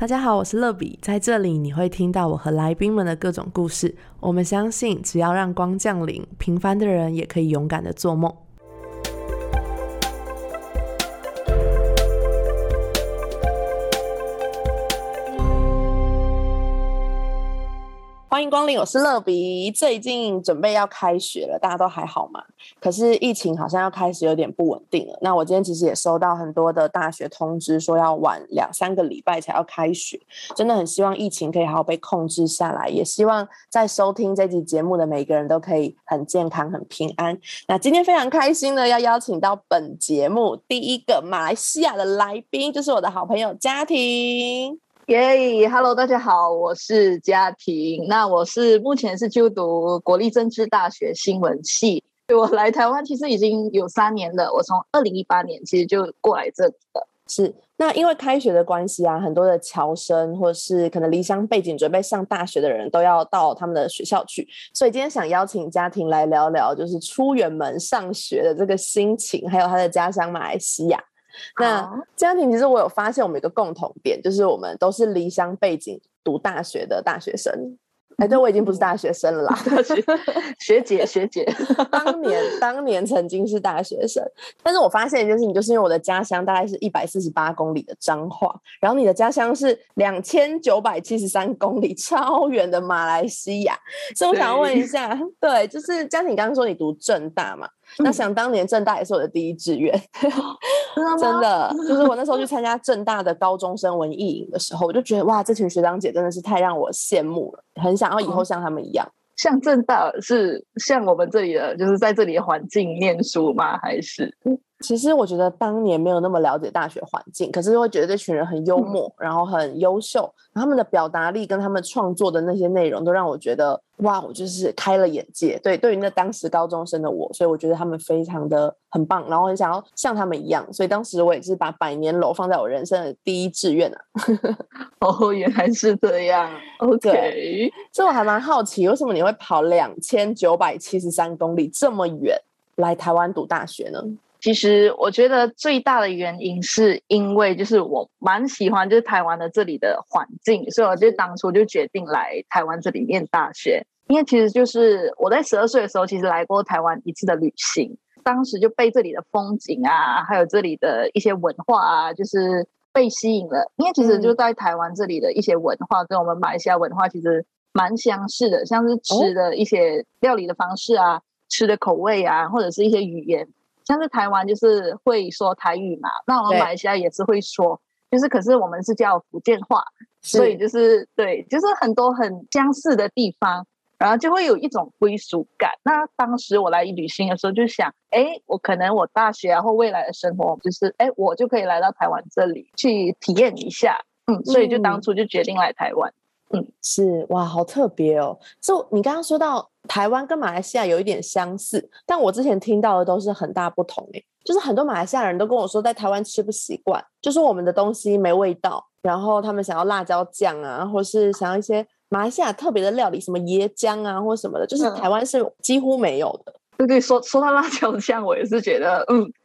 大家好，我是乐比，在这里你会听到我和来宾们的各种故事。我们相信只要让光降临，平凡的人也可以勇敢的做梦。欢迎光临，我是乐比。最近准备要开学了，大家都还好吗？可是疫情好像要开始有点不稳定了。那我今天其实也收到很多的大学通知，说要晚2-3个礼拜才要开学。真的很希望疫情可以好好被控制下来，也希望在收听这集节目的每个人都可以很健康、很平安。那今天非常开心呢，要邀请到本节目第一个马来西亚的来宾，就是我的好朋友嘉婷。耶、Hello 大家好，我是嘉婷。那我是目前是就读国立政治大学新闻系，我来台湾其实已经有3年了，我从2018年其实就过来这里了。是，那因为开学的关系啊，很多的侨生或是可能离乡背景准备上大学的人都要到他们的学校去，所以今天想邀请嘉婷来聊聊就是出远门上学的这个心情，还有他的家乡马来西亚。那嘉婷，其实我有发现我们一个共同点，就是我们都是离乡背景读大学的大学生。哎，对，我已经不是大学生了啦，学姐当年曾经是大学生。但是我发现一件事情，就是因为我的家乡大概是148公里的彰化，然后你的家乡是2973公里超远的马来西亚，所以我想问一下，对，就是嘉婷刚刚说你读政大嘛，那想当年政大也是我的第一志愿，真的，就是我那时候去参加政大的高中生文艺营的时候，我就觉得哇，这群学长姐真的是太让我羡慕了，很想要以后像他们一样。像政大是像我们这里的，就是在这里的环境念书吗？还是？其实我觉得当年没有那么了解大学环境，可是会觉得这群人很幽默、然后很优秀，然后他们的表达力跟他们创作的那些内容都让我觉得哇，我就是开了眼界，对于那当时高中生的我，所以我觉得他们非常的很棒，然后很想要像他们一样，所以当时我也是把百年楼放在我人生的第一志愿啊。哦，原来是这样。 OK， 所以我还蛮好奇为什么你会跑2973公里这么远来台湾读大学呢？其实我觉得最大的原因是因为就是我蛮喜欢就是台湾的这里的环境，所以我就当初就决定来台湾这里念大学。因为其实就是我在12岁的时候其实来过台湾一次的旅行，当时就被这里的风景啊还有这里的一些文化啊就是被吸引了。因为其实就在台湾这里的一些文化跟我们马来西亚文化其实蛮相似的，像是吃的一些料理的方式啊、吃的口味啊，或者是一些语言，像是台湾就是会说台语嘛，那我们马来西亚也是会说，就是可是我们是叫福建话，所以就是对，就是很多很相似的地方，然后就会有一种归属感。那当时我来旅行的时候就想，哎，我可能我大学啊或未来的生活，就是哎，我就可以来到台湾这里去体验一下，所以就当初就决定来台湾。是，哇，好特别哦。所以你刚刚说到台湾跟马来西亚有一点相似，但我之前听到的都是很大不同耶，就是很多马来西亚人都跟我说在台湾吃不习惯，就说我们的东西没味道，然后他们想要辣椒酱啊，或是想要一些马来西亚特别的料理，什么椰浆啊或什么的，就是台湾是几乎没有的。对，说到辣椒酱，我也是觉得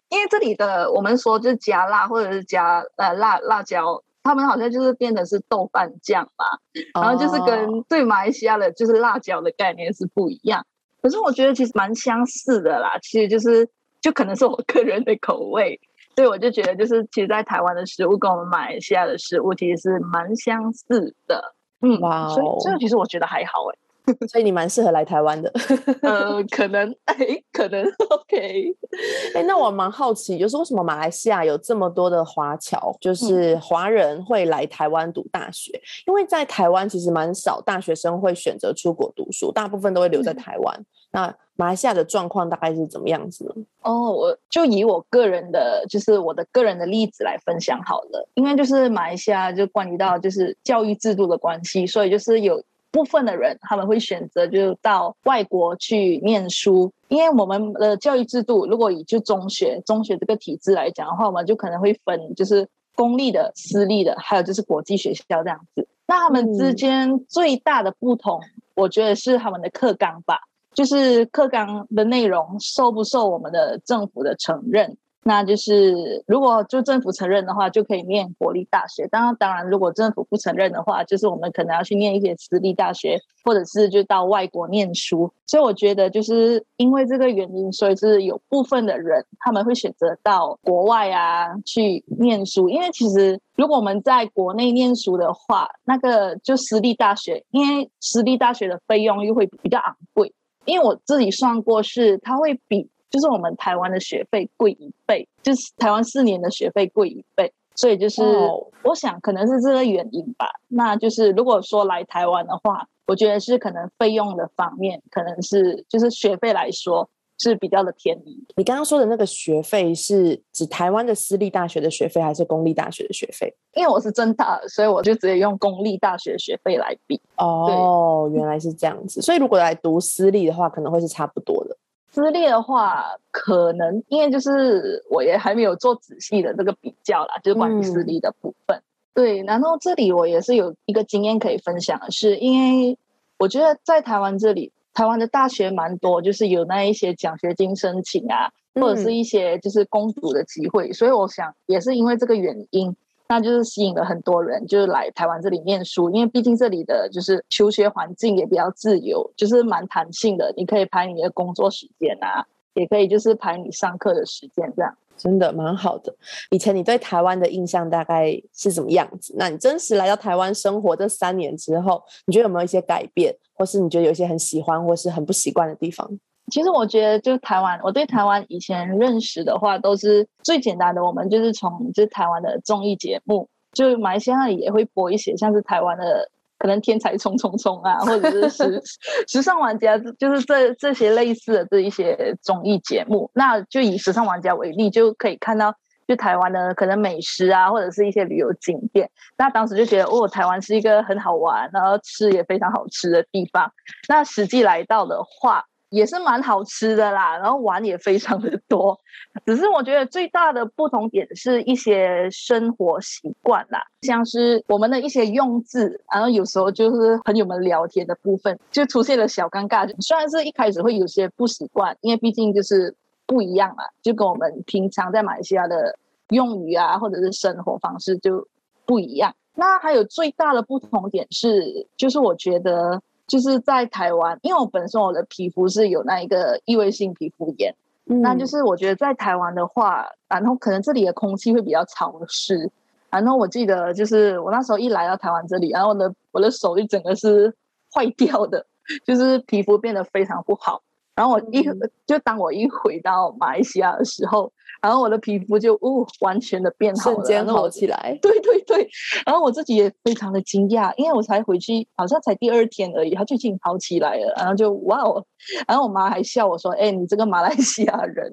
因为这里的我们说就是加辣或者是加辣椒，他们好像就是变得是豆瓣酱嘛，然后就是跟对马来西亚的就是辣椒的概念是不一样，可是我觉得其实蛮相似的啦。其实就是就可能是我个人的口味，所以我就觉得就是其实在台湾的食物跟我们马来西亚的食物其实是蛮相似的。哇，所以其实我觉得还好耶。所以你蛮适合来台湾的。可能 OK。 那我蛮好奇就是为什么马来西亚有这么多的华侨，就是华人会来台湾读大学，因为在台湾其实蛮少大学生会选择出国读书，大部分都会留在台湾。那马来西亚的状况大概是怎么样子呢？我就以我个人的就是我的个人的例子来分享好了。因为就是马来西亚就关于到就是教育制度的关系，所以就是有部分的人他们会选择就到外国去念书。因为我们的教育制度如果以就中学这个体制来讲的话，我们就可能会分就是公立的、私立的，还有就是国际学校这样子。那他们之间最大的不同我觉得是他们的课纲吧，就是课纲的内容受不受我们的政府的承认。那就是如果就政府承认的话就可以念国立大学，当然如果政府不承认的话，就是我们可能要去念一些私立大学，或者是就到外国念书。所以我觉得就是因为这个原因，所以是有部分的人他们会选择到国外啊去念书，因为其实如果我们在国内念书的话，那个就私立大学，因为私立大学的费用又会比较昂贵，因为我自己算过是它会比就是我们台湾的学费贵1倍，就是台湾4年的学费贵1倍，所以就是我想可能是这个原因吧。那就是如果说来台湾的话，我觉得是可能费用的方面，可能是就是学费来说是比较的便宜。你刚刚说的那个学费是指台湾的私立大学的学费还是公立大学的学费？因为我是政大的，所以我就直接用公立大学学费来比。哦，原来是这样子。所以如果来读私立的话可能会是差不多的。私立的话可能因为就是我也还没有做仔细的这个比较啦，就是关于私立的部分。对，然后这里我也是有一个经验可以分享的是，因为我觉得在台湾这里，台湾的大学蛮多就是有那一些奖学金申请啊，或者是一些就是公读的机会，所以我想也是因为这个原因，那就是吸引了很多人就是来台湾这里念书。因为毕竟这里的就是求学环境也比较自由，就是蛮弹性的，你可以排你的工作时间啊，也可以就是排你上课的时间，这样真的蛮好的。以前你对台湾的印象大概是什么样子？那你真实来到台湾生活这3年之后，你觉得有没有一些改变，或是你觉得有一些很喜欢或是很不习惯的地方？其实我觉得就台湾，我对台湾以前认识的话都是最简单的，我们就是从就是台湾的综艺节目，就马来西亚也会播一些像是台湾的可能天才冲冲冲啊，或者是 时尚玩家，就是这些类似的这一些综艺节目。那就以时尚玩家为例，就可以看到就台湾的可能美食啊，或者是一些旅游景点。那当时就觉得台湾是一个很好玩然后吃也非常好吃的地方，那实际来到的话也是蛮好吃的啦，然后玩也非常的多。只是我觉得最大的不同点是一些生活习惯啦，像是我们的一些用字，然后有时候就是朋友们聊天的部分就出现了小尴尬。虽然是一开始会有些不习惯，因为毕竟就是不一样嘛，就跟我们平常在马来西亚的用语啊，或者是生活方式就不一样。那还有最大的不同点是，就是我觉得就是在台湾，因为我本身我的皮肤是有那一个异位性皮肤炎，那就是我觉得在台湾的话，然后可能这里的空气会比较潮湿，然后我记得就是我那时候一来到台湾这里，然后我的手就整个是坏掉的，就是皮肤变得非常不好。然后就当我一回到马来西亚的时候，然后我的皮肤就完全的变好了，瞬间好起来。对对对，然后我自己也非常的惊讶，因为我才回去好像才第2天而已，它就已经好起来了。然后就然后我妈还笑我说你这个马来西亚人。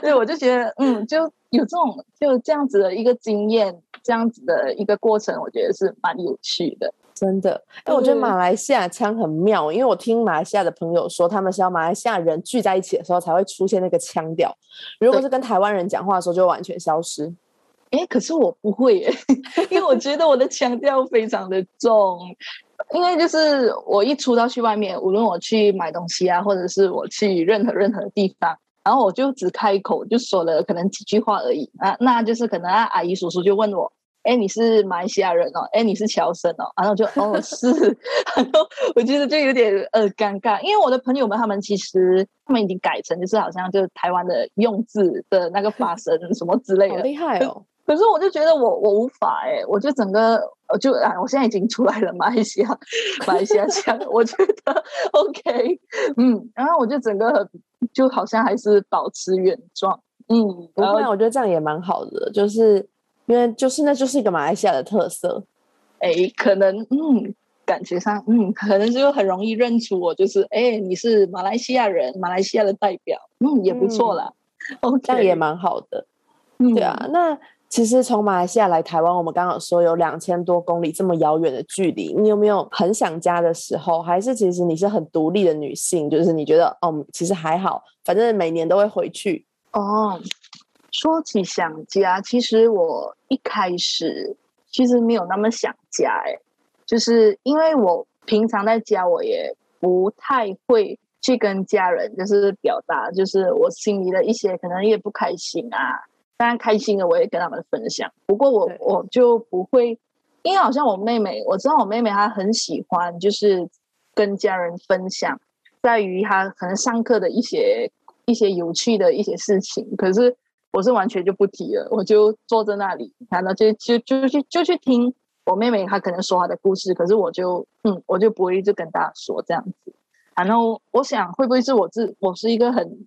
对，我就觉得就有这种就这样子的一个经验，这样子的一个过程，我觉得是蛮有趣的。真的，我觉得马来西亚腔很妙，因为我听马来西亚的朋友说，他们是要马来西亚人聚在一起的时候才会出现那个腔调，如果是跟台湾人讲话的时候就完全消失。可是我不会因为我觉得我的腔调非常的重。因为就是我一出到去外面，无论我去买东西啊，或者是我去任何地方，然后我就只开口就说了可能几句话而已啊，那就是可能阿姨叔叔就问我你是马来西亚人哦，你是侨生哦，然后就是然后我觉得就有点尴尬。因为我的朋友们他们其实他们已经改成就是好像就是台湾的用字的那个发声什么之类的，好厉害哦。可是我就觉得我无法我就整个我现在已经出来了马来西亚腔我觉得 OK 然后我就整个就好像还是保持原状。不过我觉得这样也蛮好的，就是因为就是那就是一个马来西亚的特色。可能感觉上可能就很容易认出我，就是你是马来西亚人，马来西亚的代表，也不错啦。这样也蛮好的。对啊，那其实从马来西亚来台湾，我们刚刚有说有2000多公里这么遥远的距离，你有没有很想家的时候？还是其实你是很独立的女性，就是你觉得其实还好，反正每年都会回去。说起想家，其实我一开始其实没有那么想家，就是因为我平常在家我也不太会去跟家人就是表达就是我心里的一些可能也不开心啊，当然开心的我也跟他们分享，不过我就不会，因为好像我妹妹，我知道我妹妹她很喜欢就是跟家人分享在于她可能上课的一些有趣的一些事情，可是我是完全就不提了，我就坐在那里，然后就去听我妹妹她可能说她的故事，可是我就不会就跟大家说这样子。然后我想会不会是我是一个很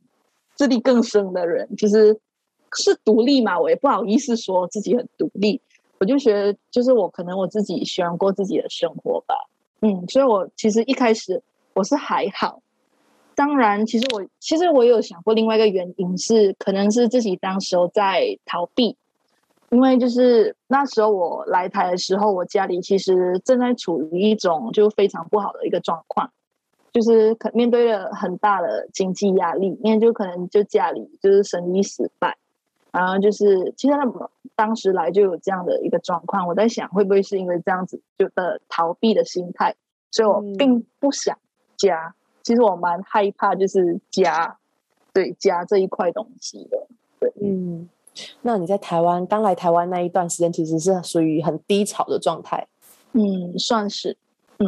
自力更生的人，就是独立嘛，我也不好意思说自己很独立，我就觉得就是我可能我自己喜欢过自己的生活吧，所以我其实一开始我是还好。当然其实我有想过另外一个原因是可能是自己当时候在逃避，因为就是那时候我来台的时候，我家里其实正在处于一种就非常不好的一个状况，就是面对了很大的经济压力，因为就可能就家里就是生意失败，然后就是其实当时来就有这样的一个状况，我在想会不会是因为这样子就的逃避的心态，所以我并不想家，其实我蛮害怕就是家，对家这一块东西的。对，那你在台湾刚来台湾那一段时间其实是属于很低潮的状态？算是。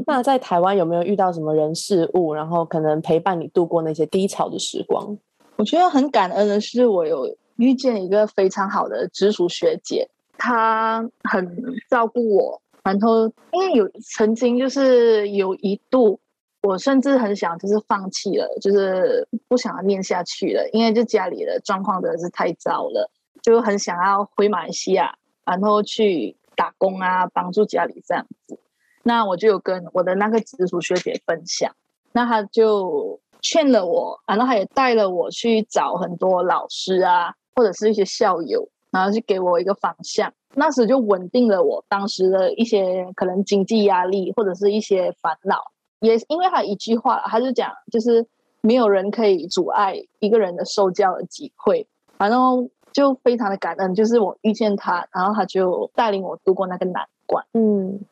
那在台湾有没有遇到什么人事物，然后可能陪伴你度过那些低潮的时光？我觉得很感恩的是我有遇见一个非常好的直属学姐，她很照顾我，然后因为曾经就是有一度我甚至很想就是放弃了，就是不想要念下去了，因为就家里的状况真的是太糟了，就很想要回马来西亚然后去打工啊，帮助家里这样子。那我就有跟我的那个直属学姐分享，那她就劝了我，然后她也带了我去找很多老师啊，或者是一些校友，然后去给我一个方向。那时就稳定了我当时的一些可能经济压力或者是一些烦恼，也因为她一句话，她就讲就是没有人可以阻碍一个人的受教的机会，然后就非常的感恩，就是我遇见她，然后她就带领我度过那个难。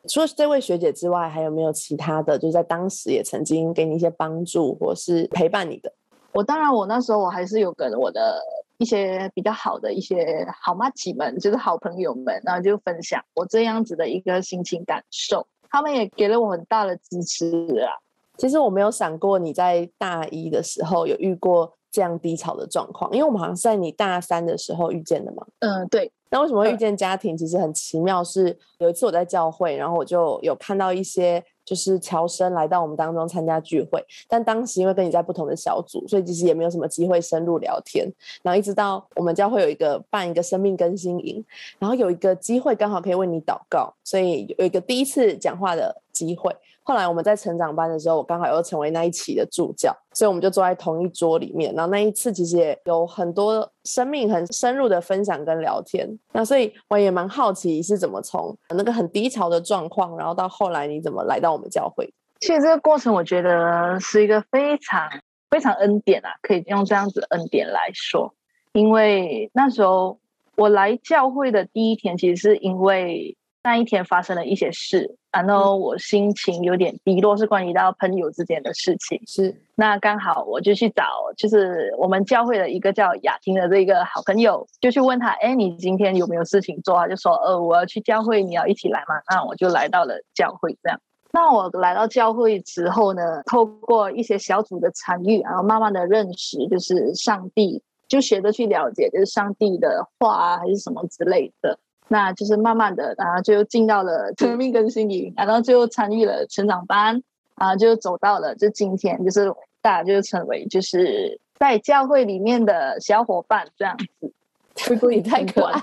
除了这位学姐之外，还有没有其他的就是在当时也曾经给你一些帮助或是陪伴你的？我当然我那时候我还是有跟我的一些比较好的一些好麻吉们，就是好朋友们，然后就分享我这样子的一个心情感受，他们也给了我很大的支持啊。其实我没有想过你在大一的时候有遇过这样低潮的状况，因为我们好像是在你大三的时候遇见的嘛。对。那为什么会遇见家庭其实很奇妙，是有一次我在教会，然后我就有看到一些就是侨生来到我们当中参加聚会，但当时因为跟你在不同的小组，所以其实也没有什么机会深入聊天，然后一直到我们教会有一个办一个生命更新营，然后有一个机会刚好可以为你祷告，所以有一个第一次讲话的机会。后来我们在成长班的时候，我刚好又成为那一期的助教，所以我们就坐在同一桌里面，然后那一次其实也有很多生命很深入的分享跟聊天。那所以我也蛮好奇是怎么从那个很低潮的状况，然后到后来你怎么来到我们教会。其实这个过程我觉得是一个非常非常恩典啊，可以用这样子恩典来说。因为那时候我来教会的第一天，其实是因为那一天发生了一些事，然后我心情有点低落，是关于到朋友之间的事情。是，那刚好我就去找就是我们教会的一个叫雅婷的这个好朋友，就去问他，哎，你今天有没有事情做？他就说我要去教会，你要一起来吗？那我就来到了教会这样。那我来到教会之后呢，透过一些小组的参与，然后慢慢的认识就是上帝，就学着去了解就是上帝的话啊，还是什么之类的。那就是慢慢的，然后就进到了生命更新营，然后就参与了成长班，然后就走到了就今天就是大家就成为就是在教会里面的小伙伴这样子。不过你太可爱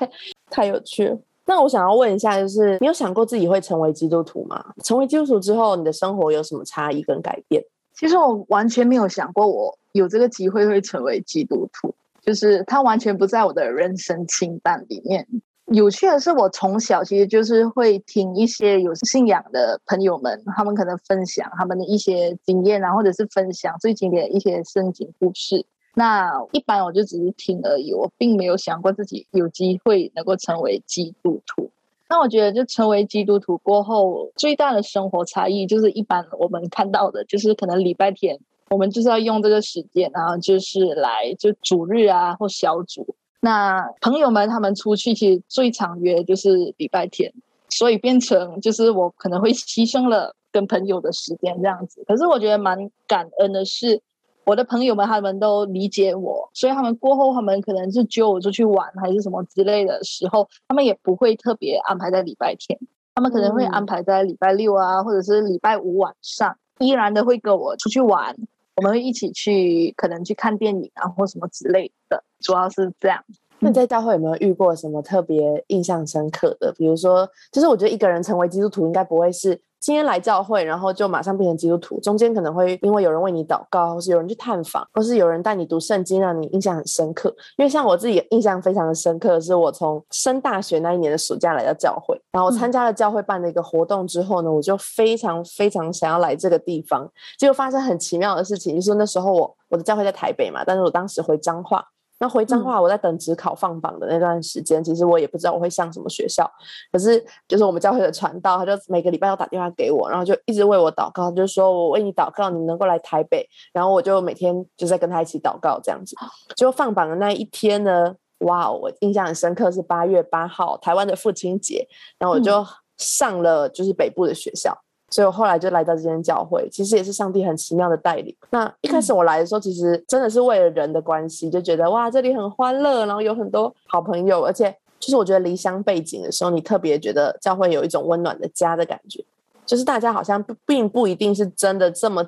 太有趣了。那我想要问一下，就是你有想过自己会成为基督徒吗？成为基督徒之后你的生活有什么差异跟改变？其实我完全没有想过我有这个机会会成为基督徒，就是它完全不在我的人生清单里面。有趣的是我从小其实就是会听一些有信仰的朋友们，他们可能分享他们的一些经验啊，或者是分享最经典的一些圣经故事，那一般我就只是听而已，我并没有想过自己有机会能够成为基督徒。那我觉得就成为基督徒过后最大的生活差异，就是一般我们看到的就是可能礼拜天我们就是要用这个时间，然后就是来就主日啊或小组，那朋友们他们出去其实最常约就是礼拜天，所以变成就是我可能会牺牲了跟朋友的时间这样子。可是我觉得蛮感恩的是我的朋友们他们都理解我，所以他们过后他们可能是揪我出去玩还是什么之类的时候，他们也不会特别安排在礼拜天，他们可能会安排在礼拜六啊，或者是礼拜五晚上，依然的会跟我出去玩，我们会一起去可能去看电影啊或什么之类的，主要是这样。那你在教会有没有遇过什么特别印象深刻的？比如说就是我觉得一个人成为基督徒应该不会是今天来教会然后就马上变成基督徒，中间可能会因为有人为你祷告，或是有人去探访，或是有人带你读圣经让你印象很深刻。因为像我自己印象非常的深刻的是我从升大学那一年的暑假来到教会，然后我参加了教会办的一个活动之后呢，我就非常非常想要来这个地方。结果发生很奇妙的事情，就是那时候我的教会在台北嘛，但是我当时回彰化，那回彰化我在等指考放榜的那段时间，其实我也不知道我会上什么学校，可是就是我们教会的传道他就每个礼拜都打电话给我，然后就一直为我祷告，就说我为你祷告你能够来台北，然后我就每天就在跟他一起祷告这样子。结果放榜的那一天呢，哇，我印象很深刻是8月8号台湾的父亲节，然后我就上了就是北部的学校，所以我后来就来到这间教会，其实也是上帝很奇妙的带领。那一开始我来的时候其实真的是为了人的关系，就觉得哇这里很欢乐，然后有很多好朋友，而且就是我觉得离乡背景的时候你特别觉得教会有一种温暖的家的感觉，就是大家好像并不一定是真的这么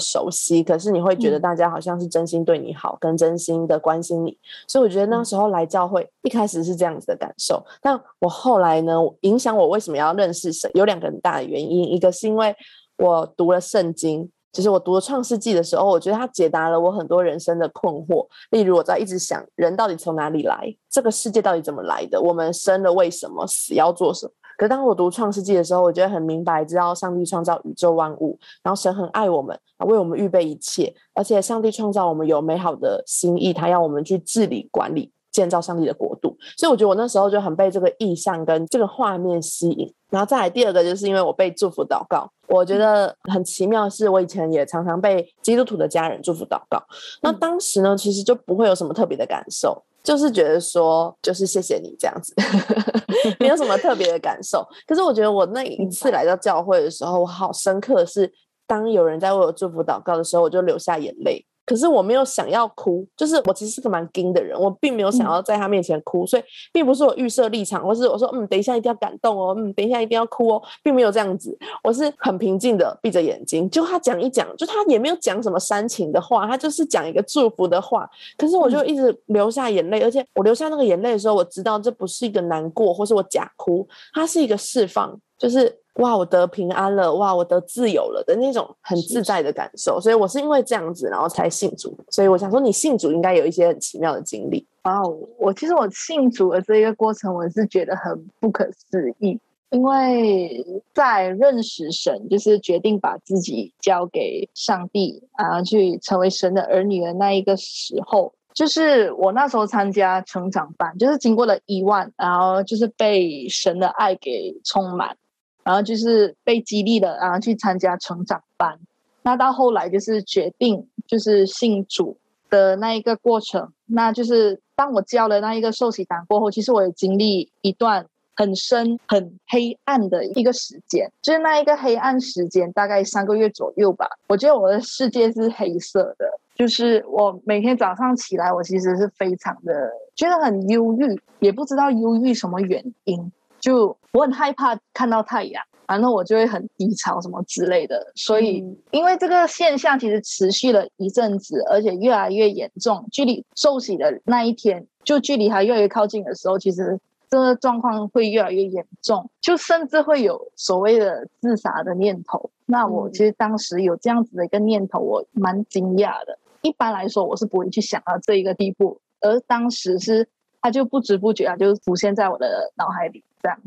熟悉，可是你会觉得大家好像是真心对你好跟真心的关心你。所以我觉得那时候来教会一开始是这样子的感受。但我后来呢，影响我为什么要认识神有两个很大的原因，一个是因为我读了圣经，就是我读了创世纪的时候，我觉得它解答了我很多人生的困惑。例如我在一直想人到底从哪里来，这个世界到底怎么来的，我们生了为什么，死要做什么。可是当我读创世纪的时候，我觉得很明白知道上帝创造宇宙万物，然后神很爱我们，为我们预备一切，而且上帝创造我们有美好的心意，他要我们去治理管理建造上帝的国度。所以我觉得我那时候就很被这个意象跟这个画面吸引。然后再来第二个就是因为我被祝福祷告，我觉得很奇妙是我以前也常常被基督徒的家人祝福祷告，那当时呢其实就不会有什么特别的感受，就是觉得说就是谢谢你这样子没有什么特别的感受。可是我觉得我那一次来到教会的时候，我好深刻的是当有人在为我祝福祷告的时候我就流下眼泪，可是我没有想要哭，就是我其实是个蛮硬的人，我并没有想要在他面前哭，所以并不是我预设立场或是我说等一下一定要感动哦，等一下一定要哭哦，并没有这样子，我是很平静的闭着眼睛，就他讲一讲，就他也没有讲什么煽情的话，他就是讲一个祝福的话，可是我就一直流下眼泪。而且我流下那个眼泪的时候，我知道这不是一个难过或是我假哭，它是一个释放，就是哇我得平安了，哇我得自由了的那种很自在的感受。所以我是因为这样子然后才信主。所以我想说你信主应该有一些很奇妙的经历。其实我信主的这个过程我是觉得很不可思议，因为在认识神就是决定把自己交给上帝啊，去成为神的儿女的那一个时候，就是我那时候参加成长班，就是经过了10000，然后就是被神的爱给充满，然后就是被激励了，然后去参加成长班。那到后来就是决定就是信主的那一个过程，那就是当我交了那一个受洗单过后，其实我也经历一段很深很黑暗的一个时间，就是那一个黑暗时间大概3个月左右吧。我觉得我的世界是黑色的，就是我每天早上起来我其实是非常的觉得很忧郁，也不知道忧郁什么原因，就我很害怕看到太阳，然后我就会很低潮什么之类的。所以因为这个现象其实持续了一阵子，而且越来越严重，距离受洗的那一天就距离还越来越靠近的时候，其实这个状况会越来越严重，就甚至会有所谓的自杀的念头。那我其实当时有这样子的一个念头，我蛮惊讶的。一般来说我是不会去想到这一个地步，而当时是它就不知不觉它就浮现在我的脑海里这样。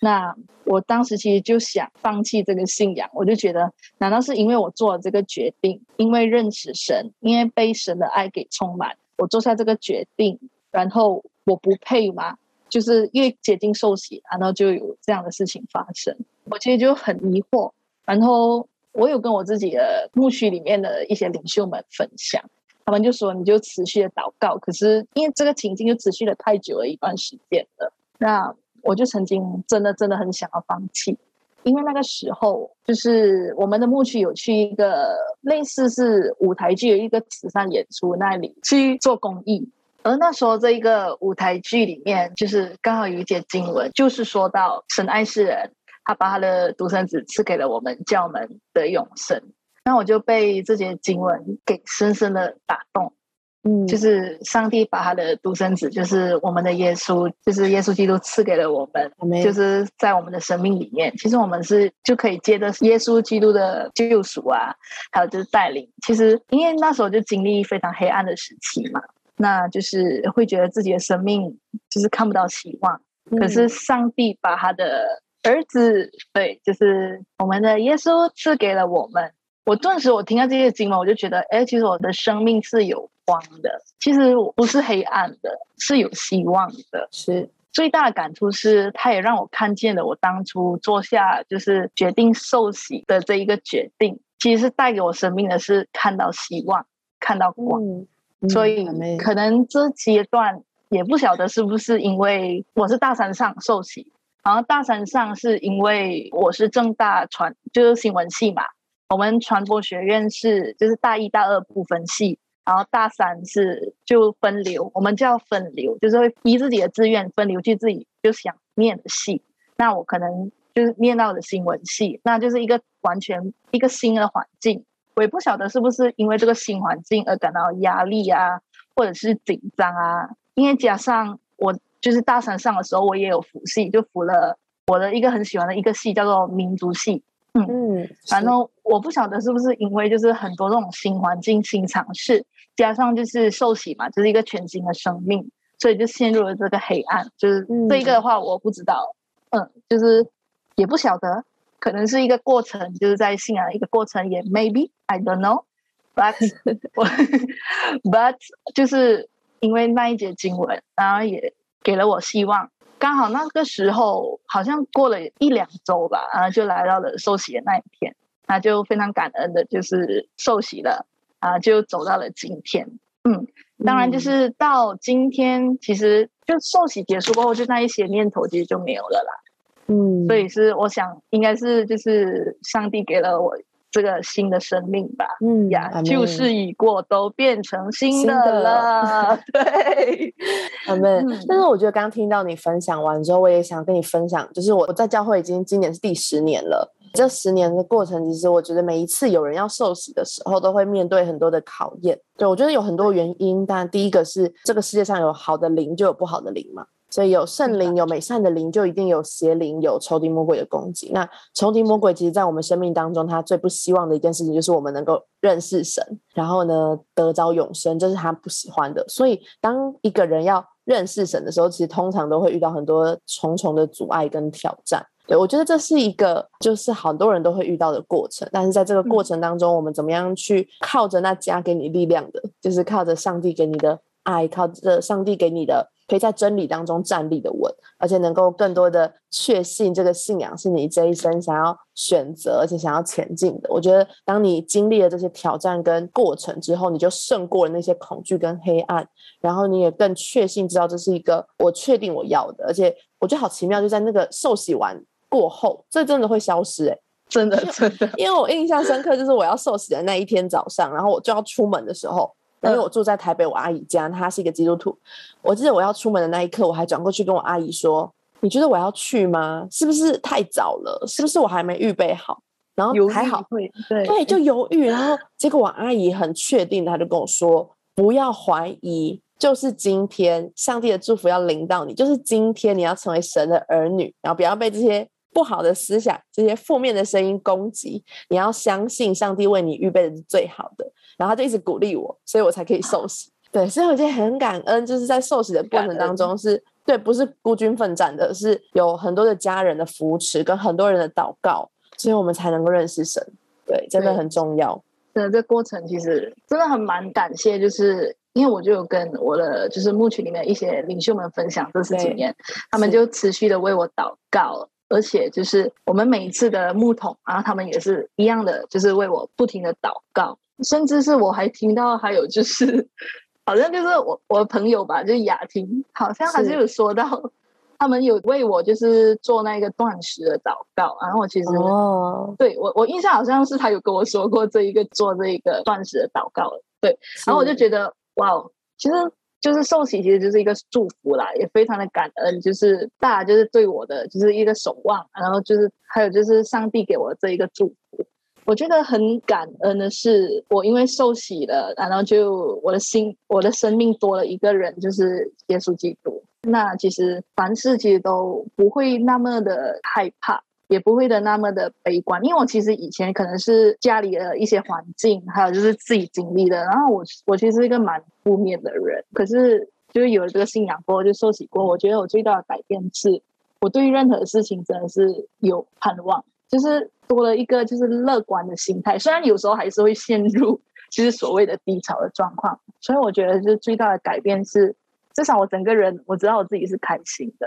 那我当时其实就想放弃这个信仰，我就觉得难道是因为我做了这个决定，因为认识神，因为被神的爱给充满，我做下这个决定，然后我不配吗？就是因为接近受洗，然后就有这样的事情发生，我其实就很疑惑。然后我有跟我自己的牧区里面的一些领袖们分享，他们就说你就持续的祷告，可是因为这个情境就持续了太久了一段时间了，那我就曾经真的很想要放弃。因为那个时候就是我们的牧区有去一个类似是舞台剧的一个慈善演出那里去做公益，而那时候这一个舞台剧里面就是刚好有一节经文就是说到神爱世人，他把他的独生子赐给了我们，叫我们得永生。那我就被这节经文给深深的打动，就是上帝把他的独生子就是我们的耶稣，就是耶稣基督赐给了我们，就是在我们的生命里面，其实我们是就可以接着耶稣基督的救赎啊，还有就是带领。其实因为那时候就经历非常黑暗的时期嘛，那就是会觉得自己的生命就是看不到希望，可是上帝把他的儿子，对，就是我们的耶稣赐给了我们。我顿时我听到这些经文，我就觉得其实我的生命是有光的，其实我不是黑暗的，是有希望的。是最大的感触是他也让我看见了我当初做下就是决定受洗的这一个决定，其实是带给我生命的是看到希望，看到光。所以可能这阶段也不晓得是不是因为我是大山上受洗，然后大山上是因为我是正大传就是新闻系嘛，我们传播学院是就是大一大二不分系，然后大三是就分流，我们叫分流，就是会依自己的志愿分流去自己就想念的系。那我可能就是念到的新闻系，那就是一个完全一个新的环境，我也不晓得是不是因为这个新环境而感到压力啊，或者是紧张啊。因为加上我就是大三上的时候我也有辅系，就辅了我的一个很喜欢的一个系叫做民族系。反正我不晓得是不是因为就是很多这种新环境新尝试，加上就是受洗嘛，就是一个全新的生命，所以就陷入了这个黑暗。就是这一个的话我不知道，就是也不晓得，可能是一个过程，就是在信仰一个过程，也 maybe I don't know but 就是因为那一节经文，然后也给了我希望。刚好那个时候好像过了一两周吧，然后就来到了受洗的那一天，那就非常感恩的就是受洗了，就走到了今天。当然就是到今天其实就受洗结束过后，就那一些念头其实就没有了啦。所以是我想应该是就是上帝给了我这个新的生命吧。旧事已过，都变成新的了。对，阿妹。但是我觉得刚听到你分享完之后，我也想跟你分享，就是我在教会已经今年是第10年了。这10年的过程，其实我觉得每一次有人要受洗的时候，都会面对很多的考验。对，我觉得有很多原因，但第一个是这个世界上有好的灵就有不好的灵嘛，所以有圣灵有美善的灵就一定有邪灵，有仇敌魔鬼的攻击。那仇敌魔鬼其实在我们生命当中，他最不希望的一件事情就是我们能够认识神，然后呢得着永生，这是他不喜欢的。所以当一个人要认识神的时候，其实通常都会遇到很多重重的阻碍跟挑战。对，我觉得这是一个就是很多人都会遇到的过程，但是在这个过程当中，我们怎么样去靠着那加给你力量的，就是靠着上帝给你的爱，靠着上帝给你的可以在真理当中站立的稳，而且能够更多的确信这个信仰是你这一生想要选择而且想要前进的。我觉得当你经历了这些挑战跟过程之后，你就胜过了那些恐惧跟黑暗，然后你也更确信知道这是一个我确定我要的。而且我觉得好奇妙，就在那个受洗完过后，这真的会消失。真的因为我印象深刻，就是我要受洗的那一天早上，然后我就要出门的时候，因为我住在台北我阿姨家，她是一个基督徒，我记得我要出门的那一刻，我还转过去跟我阿姨说，你觉得我要去吗？是不是太早了？是不是我还没预备好？然后还好，对，就犹豫。然后结果我阿姨很确定，她就跟我说，不要怀疑，就是今天上帝的祝福要临到你，就是今天你要成为神的儿女，然后不要被这些不好的思想，这些负面的声音攻击，你要相信上帝为你预备的是最好的。然后他就一直鼓励我，所以我才可以受洗。对，所以我就很感恩，就是在受洗的过程当中是对，不是孤军奋战的，是有很多的家人的扶持跟很多人的祷告，所以我们才能够认识神。对，真的很重要。真的，这过程其实真的很蛮感谢，就是因为我就有跟我的就是牧群里面一些领袖们分享这10几年，他们就持续的为我祷告，而且就是我们每一次的牧童，然后他们也是一样的，就是为我不停的祷告。甚至是我还听到还有就是好像就是我的朋友吧，就是雅婷，好像还是有说到他们有为我就是做那个断食的祷告，然后我其实、对，我印象好像是他有跟我说过这一个做这一个断食的祷告，对，然后我就觉得哇，其实就是受洗其实就是一个祝福啦，也非常的感恩，就是大家就是对我的就是一个守望，然后就是还有就是上帝给我的这一个祝福。我觉得很感恩的是我因为受洗了，然后就我的生命多了一个人，就是耶稣基督。那其实凡事其实都不会那么的害怕，也不会的那么的悲观，因为我其实以前可能是家里的一些环境还有就是自己经历的，然后我其实是一个蛮负面的人，可是就是有了这个信仰过，就受洗过，我觉得我最大的改变是我对于任何事情真的是有盼望，就是多了一个就是乐观的心态，虽然有时候还是会陷入就是所谓的低潮的状况，所以我觉得就是最大的改变是至少我整个人我知道我自己是开心的，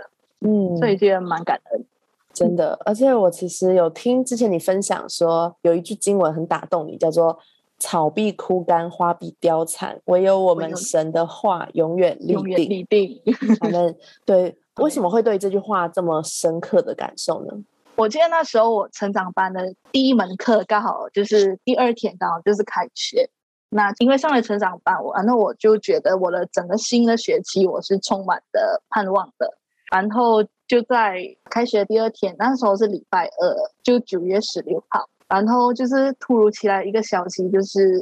所以觉得蛮感恩，真的。而且我其实有听之前你分享说有一句经文很打动你，叫做草必枯干，花必凋残，唯有我们神的话永远立定。他们对为什么会对这句话这么深刻的感受呢？我记得那时候我成长班的第一门课刚好就是第二天刚好就是开学，那因为上了成长班，然后我就觉得我的整个新的学期我是充满的盼望的，然后就在开学第二天，那时候是礼拜二，就9月16号，然后就是突如其来一个消息，就是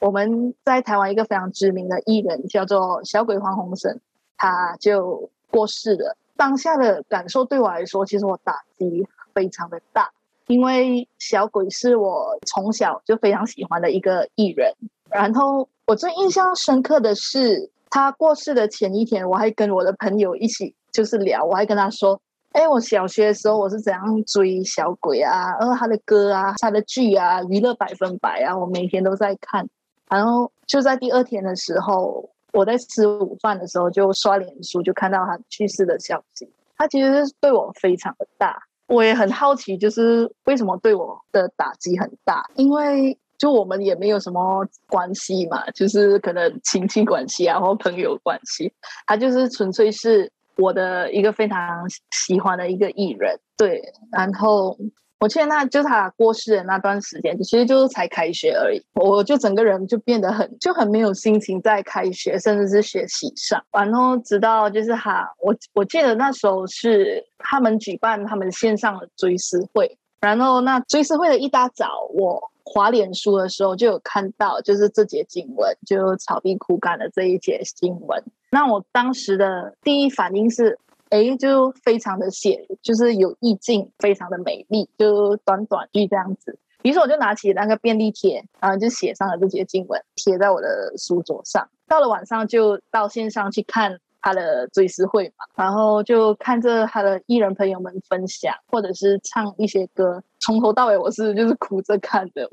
我们在台湾一个非常知名的艺人叫做小鬼黄鸿升，他就过世了。当下的感受对我来说其实我打击非常的大，因为小鬼是我从小就非常喜欢的一个艺人，然后我最印象深刻的是他过世的前一天，我还跟我的朋友一起就是聊，我还跟他说我小学的时候我是怎样追小鬼啊，他的歌啊，他的剧啊，娱乐100%啊，我每天都在看。然后就在第二天的时候，我在吃午饭的时候就刷脸书，就看到他去世的消息，他其实对我非常的大，我也很好奇就是为什么对我的打击很大，因为就我们也没有什么关系嘛，就是可能亲戚关系啊或朋友关系，他就是纯粹是我的一个非常喜欢的一个艺人，对。然后我记得那就是他过世的那段时间其实就是才开学而已，我就整个人就变得很没有心情在开学甚至是学习上。然后直到就是我记得那时候是他们举办他们线上的追思会，然后那追思会的一大早，我滑脸书的时候就有看到就是这节经文，就草必枯干的这一节经文，那我当时的第一反应是就非常的就是有意境，非常的美丽，就短短句这样子。于是我就拿起那个便利贴，然后就写上了这节经文，贴在我的书桌上。到了晚上就到线上去看他的追思会嘛，然后就看着他的艺人朋友们分享或者是唱一些歌，从头到尾我是就是哭着看的。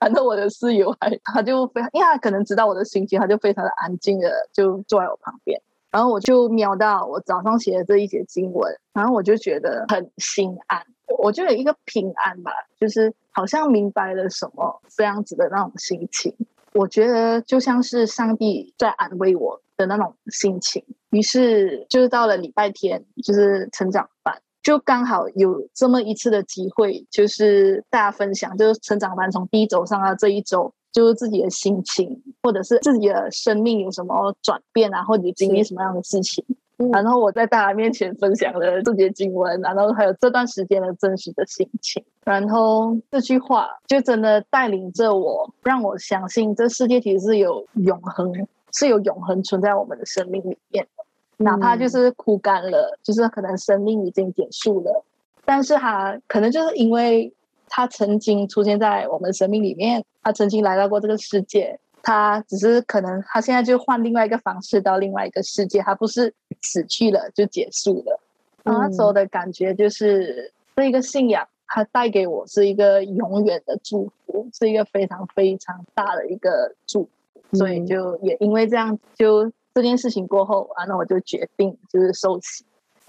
反正我的室友他就非常，因为他可能知道我的心情，他就非常的安静的就坐在我旁边，然后我就瞄到我早上写的这一节经文，然后我就觉得很心安，我就有一个平安吧，就是好像明白了什么这样子的那种心情，我觉得就像是上帝在安慰我的那种心情。于是就是到了礼拜天，就是成长班就刚好有这么一次的机会，就是大家分享就是成长班从第一周上到这一周就是自己的心情或者是自己的生命有什么转变啊，或者经历什么样的事情，然后我在大家面前分享了这节经文，然后还有这段时间的真实的心情，然后这句话就真的带领着我，让我相信这世界其实是有永恒存在我们的生命里面的，哪怕就是枯干了，就是可能生命已经结束了，但是它可能就是因为他曾经出现在我们生命里面，他曾经来到过这个世界，他只是可能他现在就换另外一个方式到另外一个世界，他不是死去了就结束了。然后那时候的感觉就是这个信仰它带给我是一个永远的祝福，是一个非常非常大的一个祝福，所以就也因为这样，就这件事情过后，然后我就决定就是受洗。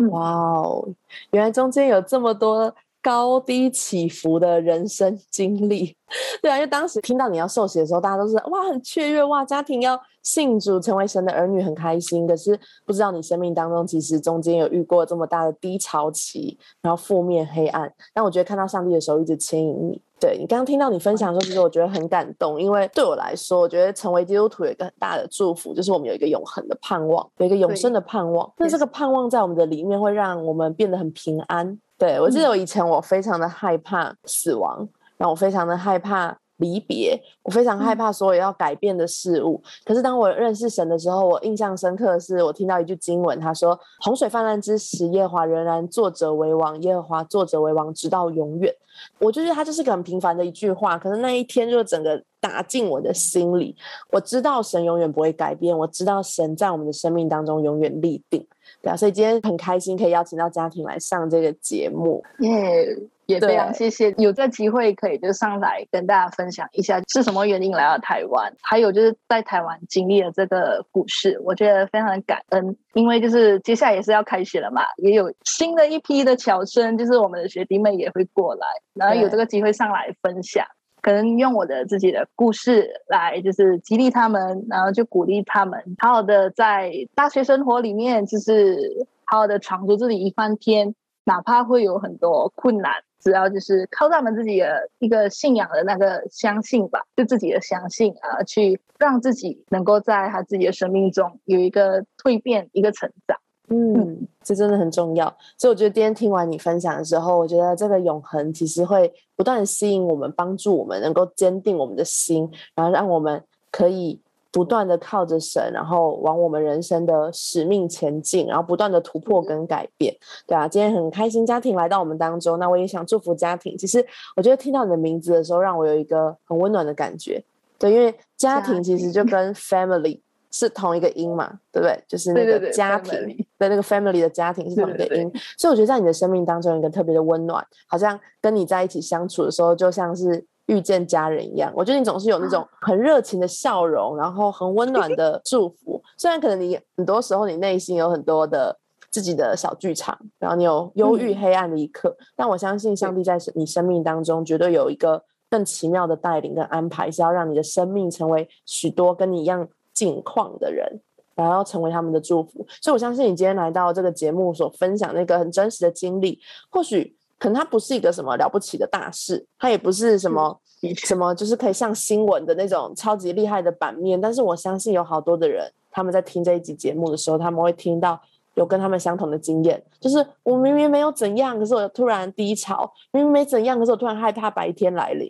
哇哦，原来中间有这么多高低起伏的人生经历。对啊，因为当时听到你要受洗的时候，大家都是哇很雀跃，哇家庭要信主成为神的儿女很开心，可是不知道你生命当中其实中间有遇过这么大的低潮期，然后负面黑暗，但我觉得看到上帝的手一直牵引你。对，你刚刚听到你分享的时候，其实我觉得很感动，因为对我来说，我觉得成为基督徒有一个很大的祝福，就是我们有一个永恒的盼望，有一个永生的盼望，那这个盼望在我们的里面会让我们变得很平安。对，我记得我以前我非常的害怕死亡，然后我非常的害怕离别，我非常害怕所有要改变的事物，可是当我认识神的时候，我印象深刻的是我听到一句经文，他说洪水泛滥之时，耶和华仍然坐着为王，耶和华坐着为王直到永远。我就觉得他就是个很平凡的一句话，可是那一天就整个打进我的心里，我知道神永远不会改变，我知道神在我们的生命当中永远立定。对啊，所以今天很开心可以邀请到家庭来上这个节目耶、yeah.也非常谢谢有这个机会可以就上来跟大家分享一下是什么原因来到台湾，还有就是在台湾经历了这个故事，我觉得非常的感恩。因为就是接下来也是要开学了嘛，也有新的一批的侨生，就是我们的学弟妹也会过来，然后有这个机会上来分享，可能用我的自己的故事来就是激励他们，然后就鼓励他们好好的在大学生活里面就是好好的闯出自己一番天，哪怕会有很多困难，只要就是靠他们自己的一个信仰的那个相信吧，就自己的相信啊，去让自己能够在他自己的生命中有一个蜕变，一个成长。嗯，这真的很重要。所以我觉得今天听完你分享的时候，我觉得这个永恒其实会不断吸引我们，帮助我们能够坚定我们的心，然后让我们可以不断的靠着神，然后往我们人生的使命前进，然后不断的突破跟改变。对啊，今天很开心家庭来到我们当中，那我也想祝福家庭。其实我觉得听到你的名字的时候，让我有一个很温暖的感觉。对，因为家庭其实就跟 family 是同一个音嘛，对不对？就是那个家庭对那个 family 的家庭是同一个音，所以我觉得在你的生命当中有一个特别的温暖，好像跟你在一起相处的时候就像是遇见家人一样。我觉得你总是有那种很热情的笑容，然后很温暖的祝福。虽然可能你很多时候你内心有很多的自己的小剧场，然后你有忧郁黑暗的一刻，但我相信上帝在你生命当中绝对有一个更奇妙的带领跟安排，是要让你的生命成为许多跟你一样境况的人，然后成为他们的祝福。所以我相信你今天来到这个节目所分享那个很真实的经历，或许可能它不是一个什么了不起的大事，它也不是什么什么就是可以上新闻的那种超级厉害的版面，但是我相信有好多的人他们在听这一集节目的时候，他们会听到有跟他们相同的经验，就是我明明没有怎样，可是我突然低潮，明明没怎样，可是我突然害怕白天来临。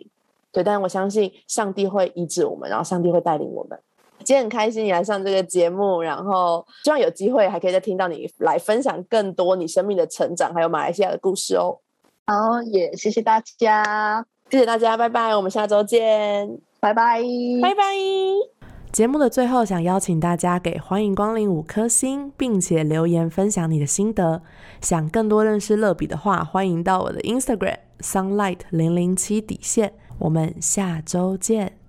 对，但我相信上帝会医治我们，然后上帝会带领我们。今天很开心你来上这个节目，然后希望有机会还可以再听到你来分享更多你生命的成长还有马来西亚的故事哦。好，也谢谢大家，谢谢大家，拜拜，我们下周见，拜拜，拜拜。节目的最后，想邀请大家给欢迎光临5颗星，并且留言分享你的心得。想更多认识乐比的话，欢迎到我的 Instagram sunlight007 底线。我们下周见。